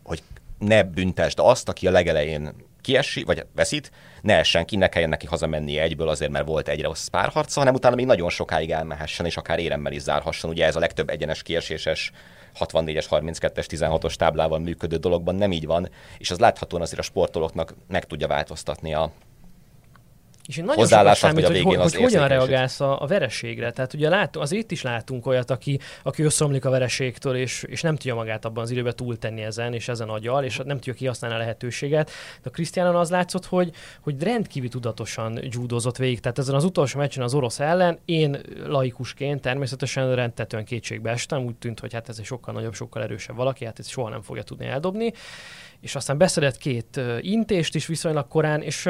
hogy ne büntesd azt, aki a legelején kiessi, vagy veszít, ne essen ki, ne kelljen neki hazamennie egyből azért, mert volt egy rossz párharca, hanem utána még nagyon sokáig elmehessen, és akár éremmel is zárhasson. Ugye ez a legtöbb egyenes kieséses 64-es, 32-es, 16-os táblával működő dologban nem így van, és az láthatóan azért a sportolóknak meg tudja változtatni a hozzáállását, vagy a végén hogy az érzékelését. Hogyan reagálsz a vereségre? Tehát ugye azért is látunk olyat, aki összeomlik a vereségtől, és nem tudja magát abban az időben túltenni ezen, és ezen agyal, és nem tudja kihasználni a lehetőséget. De Krisztiánon az látszott, hogy rendkívül tudatosan judozott végig. Tehát ezen az utolsó meccsen az orosz ellen én laikusként természetesen rendtetően kétségbe estem. Úgy tűnt, hogy hát ez egy sokkal nagyobb, sokkal erősebb valaki, hát ezt soha nem fogja tudni eldobni. És aztán beszedett 2 intést is viszonylag korán, és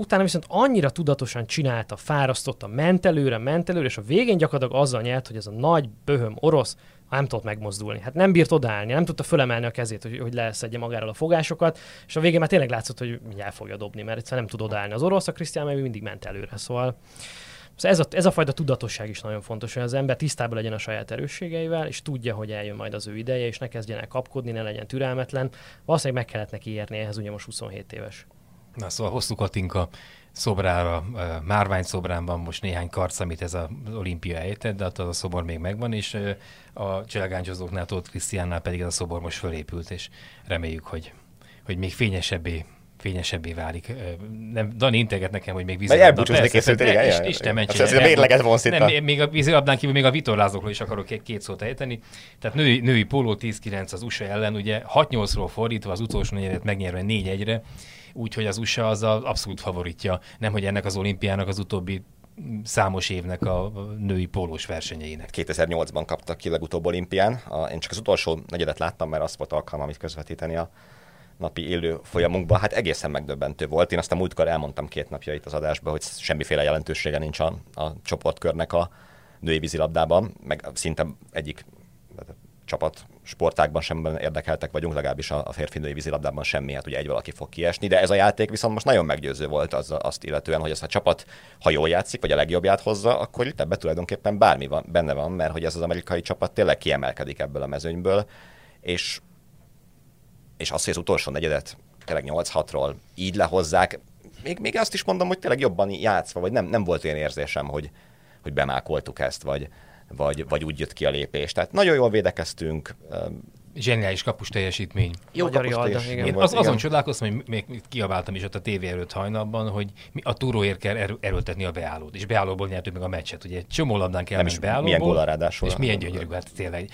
utána viszont annyira tudatosan csinálta, fárasztotta, ment előre, és a végén gyakorlatilag azzal nyert, hogy ez a nagy, böhöm orosz nem tudott megmozdulni. Hát nem bírt odaállni, nem tudta fölemelni a kezét, hogy leszedje magáról a fogásokat, és a végén már tényleg látszott, hogy mindjárt fogja dobni, mert egyszerűen nem tud odaállni az orosz, a Krisztián meg mindig ment előre, szóval... Ez a fajta tudatosság is nagyon fontos, hogy az ember tisztában legyen a saját erősségeivel, és tudja, hogy eljön majd az ő ideje, és ne kezdjen el kapkodni, ne legyen türelmetlen. Valószínűleg meg kellett neki érni, ehhez ugye most 27 éves. Na szóval Hosszú Katinka szobrára, márvány szobrán van most néhány karc, amit ez az olimpia ejtett, de az a szobor még megvan, és a cselgáncsozóknál, Tóth Krisztiánnál pedig ez a szobor most fölépült, és reméljük, hogy még fényesebbé válik. Nem, Dani integet nekem, hogy még vízilabdán. Elbúcsúzni készült, igen. Isten mentsen. Ez a mérleget vonsz itt. Nem, még a vízilabdán kívül még a vitorlázókról is akarok 2 szót ejteni. Tehát női póló 10-9 az USA ellen, ugye 6-8-ról fordítva az utolsó negyedet megnyerve 4-1-re, úgyhogy az USA az abszolút favoritja, nemhogy ennek az olimpiának az utóbbi számos évnek a női pólós versenyeinek. 2008-ban kaptak ki legutóbb olimpián. Én csak az utolsó negyedet láttam, mert azt volt alkalmam itt közvetíteni a napi élő folyamunkban. Hát egészen megdöbbentő volt. Én azt a múltkor elmondtam 2 napja itt az adásban, hogy semmiféle jelentősége nincs a csoportkörnek a női vízilabdában, meg szinte egyik csapat sportákban sem érdekeltek vagyunk, legalábbis a férfi női vízilabdában semmi, hát ugye egy valaki fog kiesni, de ez a játék viszont most nagyon meggyőző volt azt illetően, hogy ez a csapat, ha jól játszik, vagy a legjobbját hozza, akkor itt ebben tulajdonképpen bármi van, benne van, mert hogy ez az amerikai csapat tényleg kiemelkedik ebből a mezőnyből, és az, hogy az utolsó negyedet tényleg 8-6-ról így lehozzák, még azt is mondom, hogy tényleg jobban játszva, vagy nem volt olyan érzésem, hogy bemákoltuk ezt, vagy úgy jött ki a lépés. Tehát nagyon jól védekeztünk. Zseniális kapus teljesítmény. Jó kapus teljesítmény. Én azon csodálkoztam, hogy még kiabáltam is ott a tévé előtt hajnalban, hogy a túróért kell erőltetni a beállót. És beállóból nyertük meg a meccset. Ugye egy csomó labdán kell menni beállóból. Milyen gól ráadásul. És milyen gyönyörű, hát tényleg.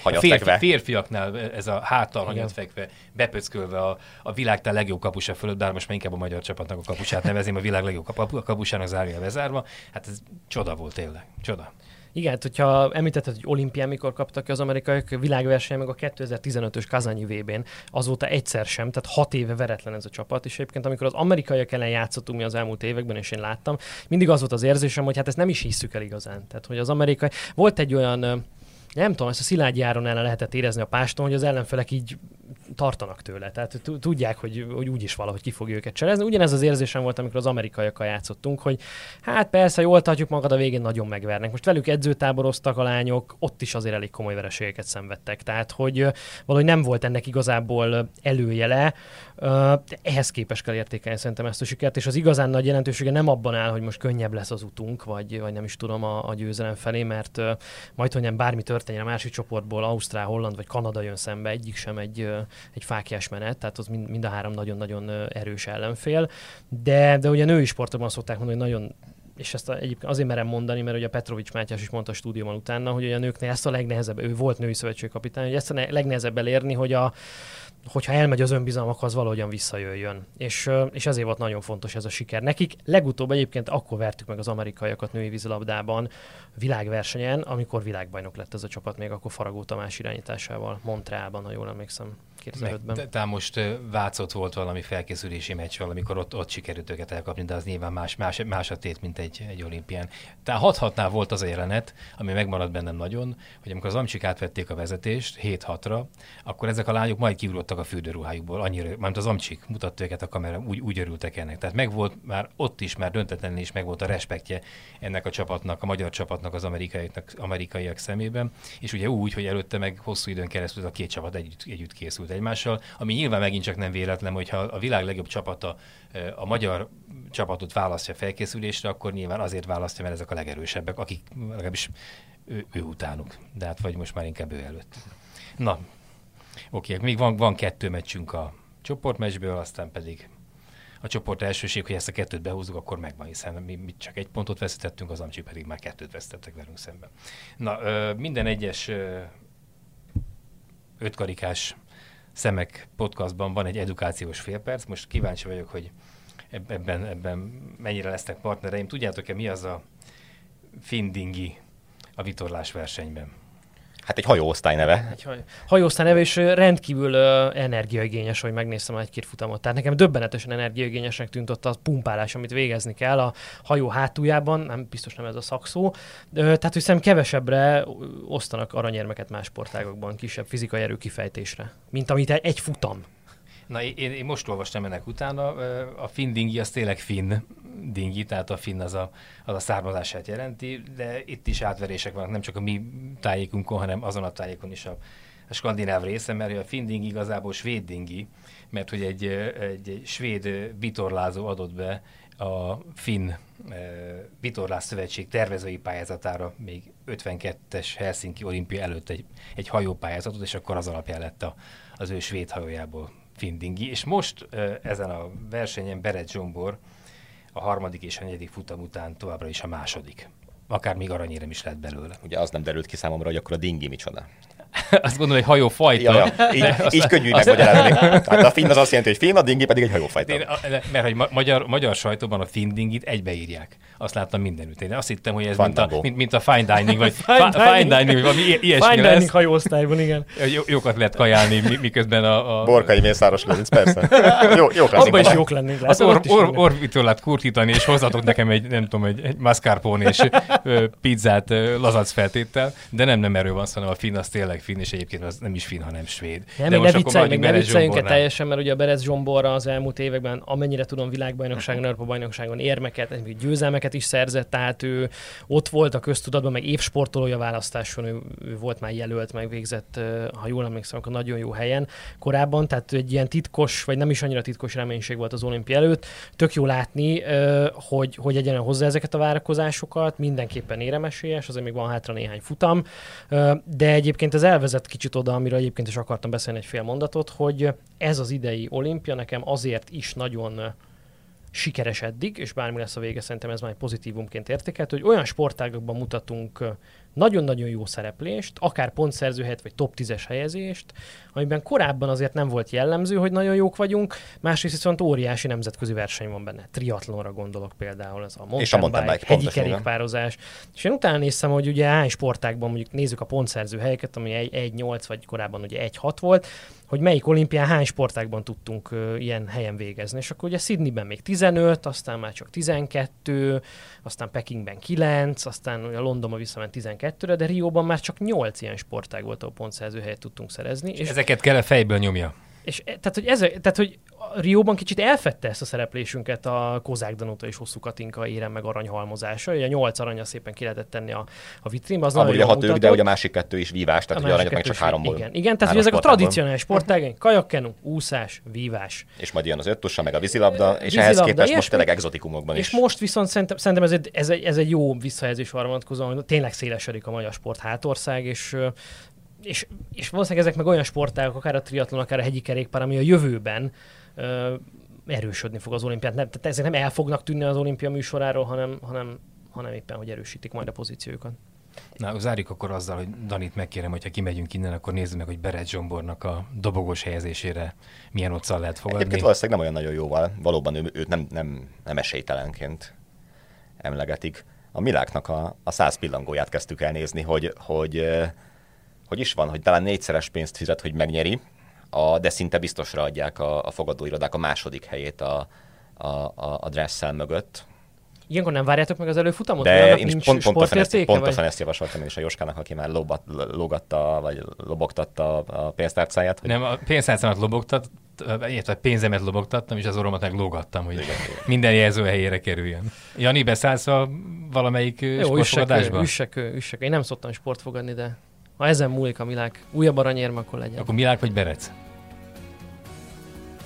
Férfiaknál ez a háttal hanyat fekve, bepöckölve a világtán legjobb kapusa fölött, bár most már inkább a magyar csapatnak a kapusát nevezném, a világ legjobb kapusának zárja bezárva. Hát ez csoda volt tényleg. Csoda. Igen, hát hogyha említetted, hogy olimpián mikor kaptak ki az amerikaiak, világverseny meg a 2015-ös Kazányi VB-n, azóta egyszer sem, tehát 6 éve veretlen ez a csapat, és egyébként amikor az amerikaiak ellen játszottunk mi az elmúlt években, és én láttam, mindig az volt az érzésem, hogy hát ezt nem is hisszük el igazán. Tehát, hogy az amerikai... Volt egy olyan, nem tudom, ezt a Szilágyi Áron ellen lehetett érezni a páston, hogy az ellenfelek így tartanak tőle, tehát tudják, hogy úgyis valahogy ki fogja őket cselezni. Ugyanez az érzésem volt, amikor az amerikaiakkal játszottunk, hogy hát persze, jól tartjuk magad, a végén nagyon megvernek. Most velük edzőtáboroztak a lányok, ott is azért elég komoly vereségeket szenvedtek, tehát hogy valahogy nem volt ennek igazából előjele. Ehhez képes kell értékelni szerintem ezt a sikert, és az igazán nagy jelentősége nem abban áll, hogy most könnyebb lesz az utunk, vagy nem is tudom a győzelem felé, mert majdhogynem bármi történjen a másik csoportból, Ausztrál, Holland vagy Kanada jön szembe, egyik sem egy fáklyás menet, tehát az mind a három nagyon-nagyon erős ellenfél, de ugye női sportokban szokták mondani, hogy nagyon, és ezt egyébként azért merem mondani, mert ugye a Petrovics Mátyás is mondta a stúdióban utána, hogy a nőknél ezt a legnehezebb, ő volt női szövetségkapitány, hogy ezt a legnehezebb elérni, hogy hogyha elmegy az önbizalmak, az valahogyan visszajöjjön. És ezért volt nagyon fontos ez a siker nekik. Legutóbb egyébként akkor vertük meg az amerikaiakat női vízilabdában világversenyen, amikor világbajnok lett ez a csapat, még akkor Faragó Tamás irányításával, Montrealban, ha jól emlékszem. Tehát most Vácot volt valami felkészülési meccs, valamikor ott sikerült őket elkapni, de az nyilván más a tét, mint egy olimpián. Tehát 6-6-nál volt az a jelenet, ami megmaradt bennem nagyon, hogy amikor az amcsik átvették a vezetést 7-6-ra, akkor ezek a lányok majd kiugrottak a fürdőruhájukból, annyira, mármint az amcsik mutatta őket a kamera, úgy örültek ennek. Tehát megvolt már ott is, már döntetlenül is megvolt a respektje ennek a csapatnak, a magyar csapatnak az amerikaiak szemében, és ugye úgy, hogy előtte meg hosszú időn keresztül a két csapat együtt készült egymással, ami nyilván megint csak nem véletlen, hogyha a világ legjobb csapata a magyar csapatot választja felkészülésre, akkor nyilván azért választja, mert ezek a legerősebbek, akik legalábbis ő utánuk, de hát vagy most már inkább ő előtt. Na, oké, még van 2 meccsünk a csoportmeccsből, aztán pedig a csoport elsőség, hogy ezt a 2-t behúzzuk, akkor megvan, hiszen mi csak 1 pontot veszítettünk, az amcsik pedig már 2-t vesztettek velünk szemben. Na, minden egyes ötkarikás Szemek podcastban van egy edukációs félperc. Most kíváncsi vagyok, hogy ebben mennyire lesznek partnereim. Tudjátok-e, mi az a findingi a vitorlás versenyben? Hát egy hajóosztály neve. Hajóosztály neve, és rendkívül energiaigényes, hogy megnéztem egy-két futamot. Tehát nekem döbbenetesen energiaigényesnek tűnt ott a pumpálás, amit végezni kell a hajó hátuljában, nem biztos nem ez a szakszó. Tehát hiszem kevesebbre osztanak aranyérmeket más sportágokban, kisebb fizikai erő kifejtésre, mint amit egy futam. Na, én most olvastam ennek utána, a finn dingi az tényleg finn dingi, tehát a finn az a származását jelenti, de itt is átverések vannak, nem csak a mi tájékunkon, hanem azon a tájékon is a skandináv részen, mert a finn dingi igazából svéd dingi, mert hogy egy svéd vitorlázó adott be a finn vitorlás szövetség tervezői pályázatára még 52-es Helsinki olimpia előtt egy hajópályázatot, és akkor az alapján lett az ő svéd hajójából findingi, és most ezen a versenyen Berecz Zsombor a 3. és a 4. futam után továbbra is a 2. Akár még aranyérem is lett belőle. Ugye az nem derült ki számomra, hogy akkor a dingi micsoda. Azt gondolom, hogy hajófajta. Ja. Így könnyű megmagyarázni. Hát a finn az azt jelenti, hogy finn, a dingi pedig egy hajófajta. Mert hogy magyar sajtóban a finn dingit egybeírják. Azt láttam mindenütt. Én azt hittem, hogy ez mint a fine dining, vagy fine dining, vagy ilyesmi. Fine dining hajóosztályban, igen. Jókat lehet kajálni, miközben a... Borkai Mészáros Lőrinc, persze. Abban is jók lennénk. Az orvitől lehet kurtítani, és hozzátok nekem egy, nem tudom, egy mascarpone és pizzát lazac feltéttel, de nem erről van szó, hanem a finn az tényleg finn, és egyébként az nem is finn, hanem svéd. Nem, de most ne vicceljünk teljesen, mert ugye a Berecz Zsomborra az elmúlt években, amennyire tudom, világbajnokságon, Európa-bajnokságon érmeket, győzelmeket is szerzett, tehát ő ott volt a köztudatban, meg évsportolója választáson, ő volt már jelölt, meg végzett, ha jól emlékszem, akkor nagyon jó helyen korábban, tehát egy ilyen titkos, vagy nem is annyira titkos reménység volt az olimpia előtt. Tök jó látni, hogy egyenlően hozzá ezeket a várakozásokat, mindenképpen éremesélyes, azért még van hátra néhány futam, de egyébként ez elvezet kicsit oda, amiről egyébként is akartam beszélni egy fél mondatot, hogy ez az idei olimpia nekem azért is nagyon sikeres eddig, és bármi lesz a vége, szerintem ez már egy pozitívumként értékelt, hogy olyan sportágokban mutatunk nagyon-nagyon jó szereplést, akár pontszerző helyet, vagy top 10-es helyezést, amiben korábban azért nem volt jellemző, hogy nagyon jók vagyunk, másrészt viszont óriási nemzetközi verseny van benne. Triatlonra gondolok például, ez a mountain bike, hegyi kerékpározás. És én utána néztem, hogy ugye hány sportágban, mondjuk nézzük a pontszerző helyeket, ami 1-8, vagy korábban ugye 1-6 volt, hogy melyik olimpián hány sportágban tudtunk ilyen helyen végezni. És akkor ugye Sydneyben még 15, aztán már csak 12, aztán Pekingben 9, aztán ugye Londonba visszament 12-re, de Rióban már csak 8 ilyen sportág volt, ahol pontszerző helyet tudtunk szerezni. És ezeket kell a fejből nyomja. És tehát, hogy Rióban kicsit elfette ezt a szereplésünket a Kozák Danuta és Hosszú Katinka érem meg aranyhalmozása. Ugye 8 aranya szépen ki lehetett tenni a vitrínbe. Az ugye 6 ők, de ugye a másik 2 is vívás, tehát ugye aranyat meg csak 3-ból. Igen, tehát ezek a tradicionális sportágaink, kajakkenu, úszás, vívás. És majd ilyen az öttusa, meg a vízilabda, és ehhez képest most tényleg egzotikumokban is. És most viszont szerintem ez egy jó visszajelzés arra vonatkozóan, hogy tényleg szélesedik a magyar sport hátország, és valószínűleg ezek meg olyan sportágak, akár a triatlon, akár a hegyi kerékpár, ami a jövőben erősödni fog az olimpiát. Nem, tehát ezek nem el fognak tűnni az olimpia műsoráról, hanem éppen, hogy erősítik majd a pozíciókat. Na, zárjuk akkor azzal, hogy Danit megkérem, hogyha kimegyünk innen, akkor nézzük meg, hogy Berecz Zsombornak a dobogós helyezésére milyen otszal lehet fogadni. Egyébként valószínűleg nem olyan nagyon jóval. Valóban őt nem esélytelenként emlegetik. A Miláknak a 100 pillangóját kezdtük el nézni, hogy is van, hogy talán 4-szeres pénzt fizet, hogy megnyeri, de szinte biztosra adják a fogadóirodák a második helyét a Dressel mögött. Ilyenkor nem várjátok meg az előfutamot? De én pontosan ezt javasoltam én is a Jóskának, aki már lobogtatta a pénztárcáját. Hogy... Nem, a pénztárcámat pénzemet lobogtattam, és az orromat meg lógattam, hogy minden jelző helyére kerüljön. Jani, beszállsz a valamelyik sportfogadásba? Jó, üssek. Én nem szoktam sportfogadni, de... Ha ezen múlik a Milák, újabb aranyérme, akkor legyen. Akkor Milák vagy Berecz?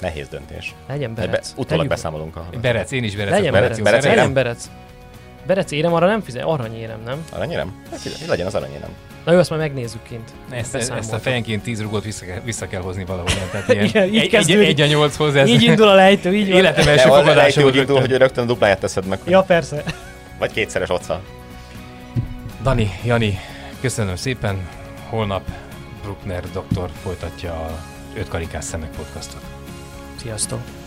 Nehéz döntés. Legyen Berecz. Utólag beszámolunk a harmadik. Berecz, én is Berecz. Legyen Berecz. Berecz érem, arra nem fizet. Aranyérem, nem? Aranyérem? Legyen az aranyérem. Na jó, azt majd megnézzük kint. Ezt a fejenként 10 rugót vissza kell hozni valahol. Egy a 8-hoz. Így indul a lejtő, így van. Életem első fogadása úgy indul, hogy rögtön a dupláját teszed meg. Ja, persze. Vagy kétszeres otca. Dani, Jani, köszönöm szépen. Holnap Bruckner doktor folytatja az Öt karikás szemek podcastot. Sziasztok!